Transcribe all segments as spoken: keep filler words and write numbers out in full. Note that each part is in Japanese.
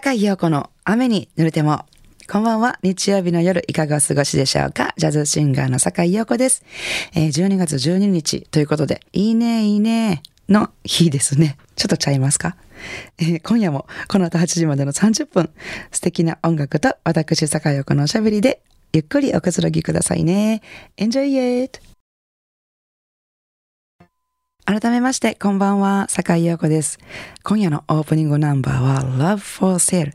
坂井陽子の雨に濡れても。こんばんは。日曜日の夜いかがお過ごしでしょうか。ジャズシンガーの坂井陽子です、えー、じゅうにがつじゅうににちということで、いいねいいねの日ですね。ちょっとちゃいますか、えー、今夜もこの後はちじまでのさんじゅっぷん、素敵な音楽と私坂井陽子のおしゃべりでゆっくりおくつろぎくださいね。 Enjoy it。 改めましてこんばんは、坂井陽子です。今夜のオープニングナンバーは Love for Sale、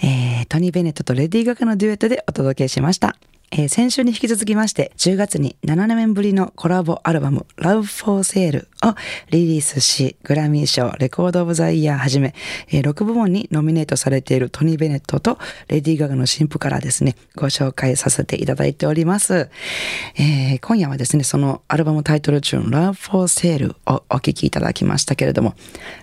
えー、トニー・ベネットとレディー・ガガのデュエットでお届けしました。えー、先週に引き続きましてじゅうがつにななねんぶりのコラボアルバム Love for Sale をリリースし、グラミー賞、レコードオブザイヤーはじめ、えー、ろくぶもんにノミネートされているトニー・ベネットとレディー・ガガの新譜からですね、ご紹介させていただいております。えー、今夜はですね、そのアルバムタイトルチューン Love for Sale をお聴きいただきましたけれども、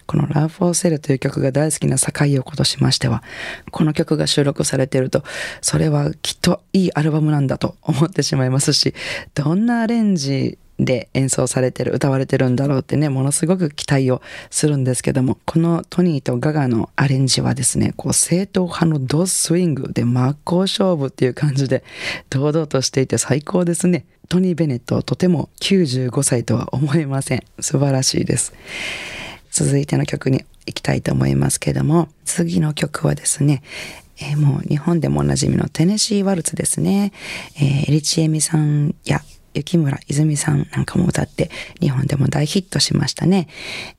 この Love for Sale という曲が大好きな坂井陽子としましては、この曲が収録されていると、それはきっといいアルバムなんだと思ってしまいますし、どんなアレンジで演奏されてる、歌われてるんだろうってね、ものすごく期待をするんですけども、このトニーとガガのアレンジはですね、こう正統派のドスイングで真っ向勝負っていう感じで堂々としていて最高ですね。トニー・ベネットはとてもきゅうじゅうごさいとは思えません。素晴らしいです。続いての曲に行きたいと思いますけども、次の曲はですね、えー、もう日本でもおなじみのテネシーワルツですね。えー、エリチエミさんや雪村泉さんなんかも歌って日本でも大ヒットしましたね。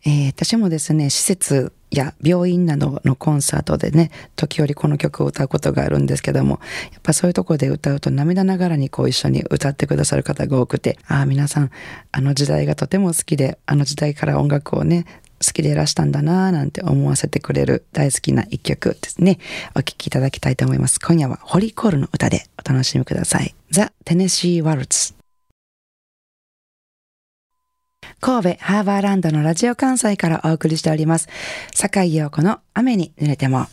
えー、私もですね、施設や病院などのコンサートでね、時折この曲を歌うことがあるんですけども、やっぱそういうとこで歌うと涙ながらにこう一緒に歌ってくださる方が多くて、ああ皆さんあの時代がとても好きで、あの時代から音楽をね好きでいらしたんだなぁなんて思わせてくれる大好きな一曲ですね。お聴きいただきたいと思います。今夜はホリコールの歌でお楽しみください。 The Tennessee Waltz。 神戸ハーバーランドのラジオ関西からお送りしております、坂井陽子の雨に濡れても。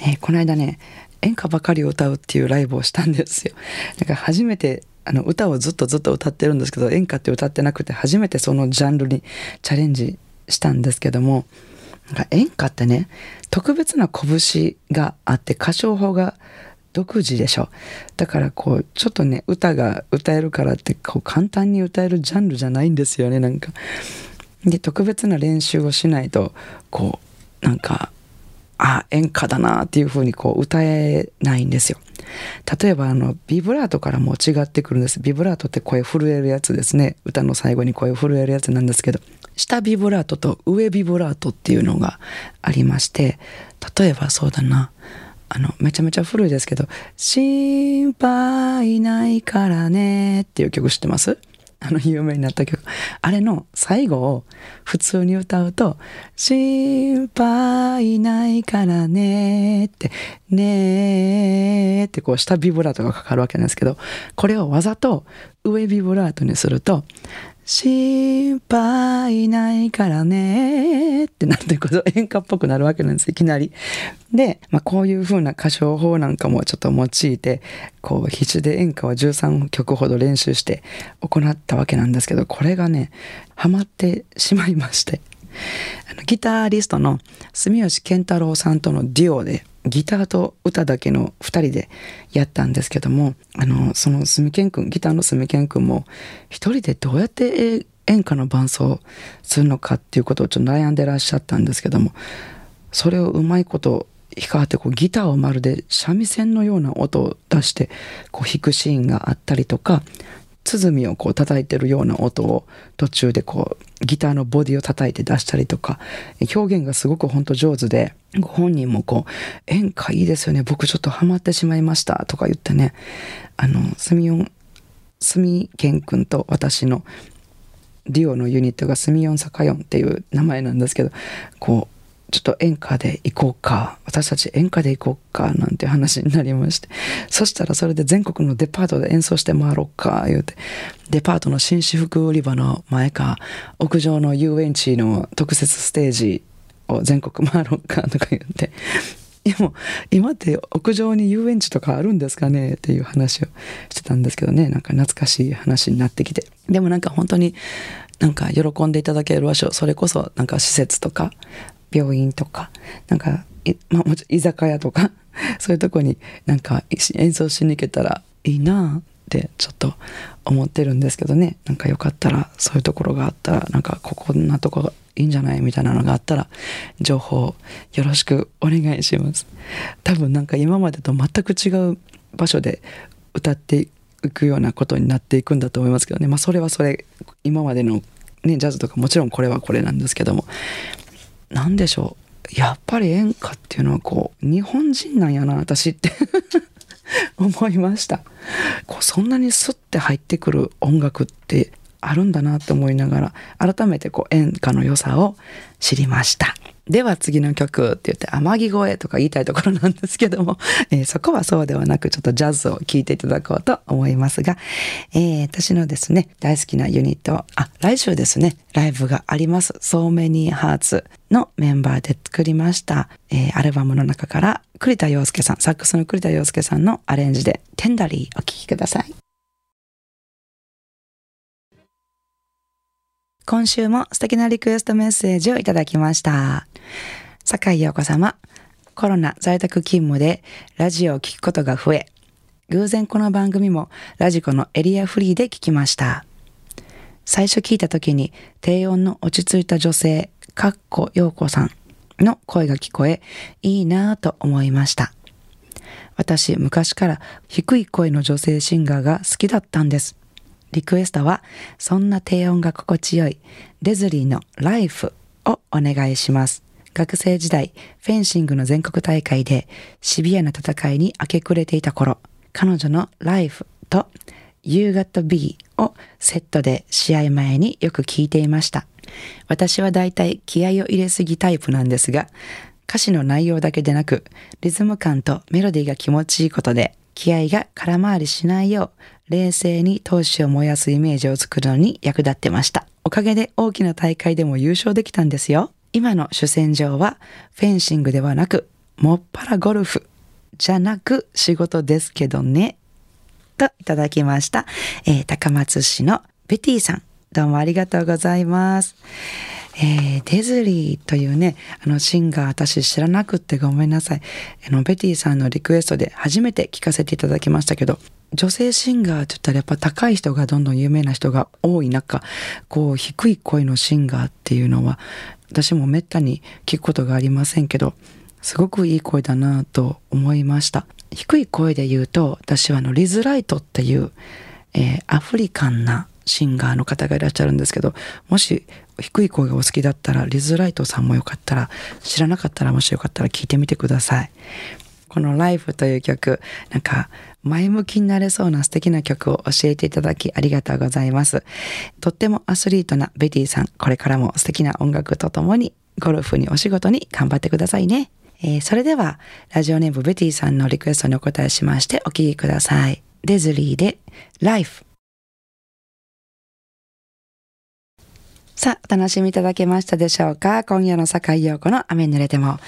えー、この間ね、演歌ばかりを歌うっていうライブをしたんですよ。なんか初めてあの歌をずっとずっと歌ってるんですけど、演歌って歌ってなくて、初めてそのジャンルにチャレンジしたんですけども、なんか演歌ってね、特別な拳があって歌唱法が独自でしょ。だからこうちょっとね、歌が歌えるからってこう簡単に歌えるジャンルじゃないんですよね。なんかで特別な練習をしないと、こうなんかあ演歌だなっていう風にこう歌えないんですよ。例えばあのビブラートからも違ってくるんです。ビブラートって声震えるやつですね。歌の最後に声震えるやつなんですけど、下ビブラートと上ビブラートっていうのがありまして、例えばそうだな、あのめちゃめちゃ古いですけど、心配ないからねっていう曲知ってます？あの有名になった曲、あれの最後を普通に歌うと心配ないからねってねーってこう下ビブラートがかかるわけなんですけど、これをわざと上ビブラートにすると心配ないからねってなってこと演歌っぽくなるわけなんです、いきなり。で、まあ、こういう風な歌唱法なんかもちょっと用いて、こう必死で演歌をじゅうさんきょくほど練習して行ったわけなんですけど、これがねハマってしまいまして、あのギタリストの住吉健太郎さんとのデュオでギターと歌だけのふたりでやったんですけども、あのその住健君、ギターの住健君も一人でどうやって演歌の伴奏するのかっていうことをちょっと悩んでらっしゃったんですけども、それをうまいこと光ってこうギターをまるで三味線のような音を出してこう弾くシーンがあったりとか、鼓をこう叩いてるような音を途中でこうギターのボディを叩いて出したりとか、表現がすごく本当上手で、ご本人もこう演歌いいですよね、僕ちょっとハマってしまいましたとか言ってね、あの住健君と私のデュオのユニットが住健坂四っていう名前なんですけど、こうちょっと演歌で行こうか、私たち演歌で行こうかなんて話になりまして、そしたらそれで全国のデパートで演奏して回ろうか言うて、デパートの紳士服売り場の前か屋上の遊園地の特設ステージを全国回ろうかとか言って、でも今って屋上に遊園地とかあるんですかねっていう話をしてたんですけどね、なんか懐かしい話になってきて、でもなんか本当になんか喜んでいただける場所、それこそなんか施設とか病院とかなんか、まあ、居酒屋とかそういうとこになんか演奏しに行けたらいいなってちょっと思ってるんですけどね。なんかよかったらそういうところがあったら、なんかここんなとこいいんじゃないみたいなのがあったら情報よろしくお願いします。多分なんか今までと全く違う場所で歌っていくようなことになっていくんだと思いますけどね。まあそれはそれ、今までのねジャズとかもちろんこれはこれなんですけども、なんでしょう、やっぱり演歌っていうのはこう日本人なんやな私って思いました。こうそんなにスッて入ってくる音楽ってあるんだなと思いながら、改めてこう演歌の良さを知りました。では次の曲って言って天城越えとか言いたいところなんですけども、えー、そこはそうではなくちょっとジャズを聴いていただこうと思いますが、えー、私のですね大好きなユニット、あ来週ですねライブがあります So Many Hearts のメンバーで作りました、えー、アルバムの中から栗田洋介さん、サックスの栗田洋介さんのアレンジでテンダリーお聴きください。今週も素敵なリクエストメッセージをいただきました。坂井陽子様、コロナ在宅勤務でラジオを聞くことが増え、偶然この番組もラジコのエリアフリーで聞きました。最初聞いた時に低音の落ち着いた女性、かっこ陽子さんの声が聞こえ、いいなぁと思いました。私、昔から低い声の女性シンガーが好きだったんです。リクエストはそんな低音が心地よいデズリーのライフをお願いします。学生時代フェンシングの全国大会でシビアな戦いに明け暮れていた頃、彼女のライフと You Got B をセットで試合前によく聞いていました。私はだいたい気合を入れすぎタイプなんですが、歌詞の内容だけでなくリズム感とメロディーが気持ちいいことで気合が空回りしないよう冷静に闘志を燃やすイメージを作るのに役立ってました。おかげで大きな大会でも優勝できたんですよ。今の主戦場はフェンシングではなくもっぱらゴルフじゃなく仕事ですけどね、といただきました、えー、高松市のベティさん、どうもありがとうございます。えー、デズリーというねあのシンガー、私知らなくってごめんなさい。あのベティさんのリクエストで初めて聞かせていただきましたけど、女性シンガーって言ったらやっぱ高い人がどんどん有名な人が多い中、こう低い声のシンガーっていうのは私もめったに聞くことがありませんけど、すごくいい声だなと思いました。低い声で言うと私はあのリズライトっていう、えー、アフリカンなシンガーの方がいらっしゃるんですけど、もし低い声がお好きだったらリズライトさんもよかったら、知らなかったらもしよかったら聞いてみてください。このライフという曲、なんか前向きになれそうな素敵な曲を教えていただきありがとうございます。とってもアスリートなベティさん、これからも素敵な音楽とともにゴルフにお仕事に頑張ってくださいね。えー、それではラジオネームベティさんのリクエストにお答えしましてお聴きください。デズリーでライフ。さあ、お楽しみいただけましたでしょうか。今夜の坂井陽子の雨濡れても、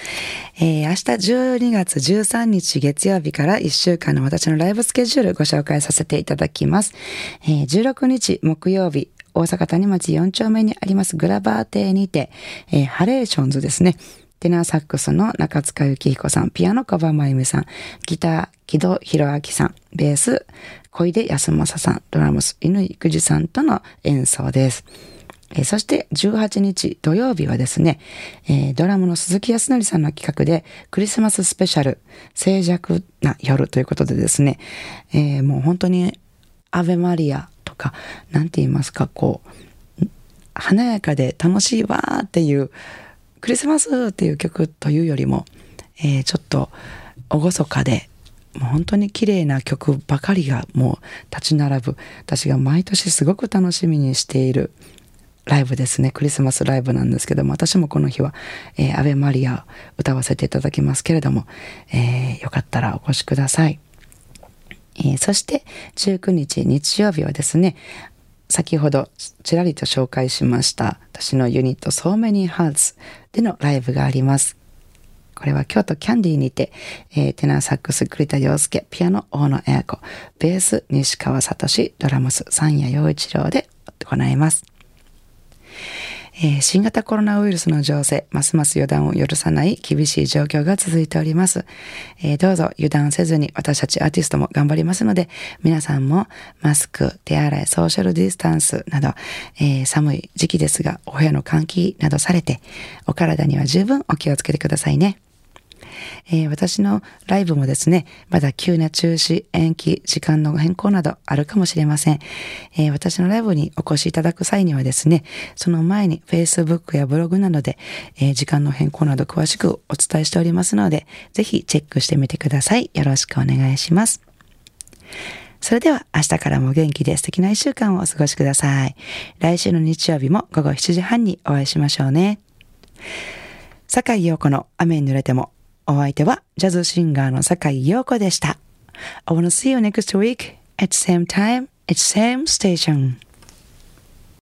えー、明日じゅうにがつじゅうさんにち月曜日からいっしゅうかんの私のライブスケジュールご紹介させていただきます。えー、じゅうろくにち木曜日、大阪谷町よんちょうめにありますグラバー亭にて、えー、ハレーションズですね、テナーサックスの中塚幸彦さん、ピアノ小葉真由美さん、ギター木戸博明さん、ベース小出康正さん、ドラムス犬育児さんとの演奏です。えそしてじゅうはちにち土曜日はですね、えー、ドラムの鈴木康則さんの企画でクリスマススペシャル静寂な夜ということでですね、えー、もう本当にアベマリアとかなんて言いますか、こう華やかで楽しいわーっていうクリスマスっていう曲というよりも、えー、ちょっと厳かでもう本当に綺麗な曲ばかりがもう立ち並ぶ、私が毎年すごく楽しみにしているライブですね。クリスマスライブなんですけども、私もこの日は、えー、アベマリア歌わせていただきますけれども、えー、よかったらお越しください。えー、そしてじゅうくにち日曜日はですね、先ほどちらりと紹介しました私のユニット So Many Hearts でのライブがあります。これは京都キャンディーにて、えー、テナーサックス栗田洋介、ピアノ大野彩子、ベース西川聡、ドラムス三谷陽一郎で行います。えー、新型コロナウイルスの情勢、ますます予断を許さない厳しい状況が続いております。えー、どうぞ油断せずに私たちアーティストも頑張りますので、皆さんもマスク、手洗い、ソーシャルディスタンスなど、えー、寒い時期ですがお部屋の換気などされて、お体には十分お気をつけてくださいね。えー、私のライブもですね、まだ急な中止、延期、時間の変更などあるかもしれません。えー、私のライブにお越しいただく際にはですね、その前に フェイスブック やブログなどで、えー、時間の変更など詳しくお伝えしておりますので、ぜひチェックしてみてください。よろしくお願いします。それでは明日からも元気で素敵ないっしゅうかんをお過ごしください。来週の日曜日も午後しちじはんにお会いしましょうね。酒井陽子の雨に濡れても。お相手はジャズシンガーの酒井陽子でした。I wanna see you next week at same time at same station.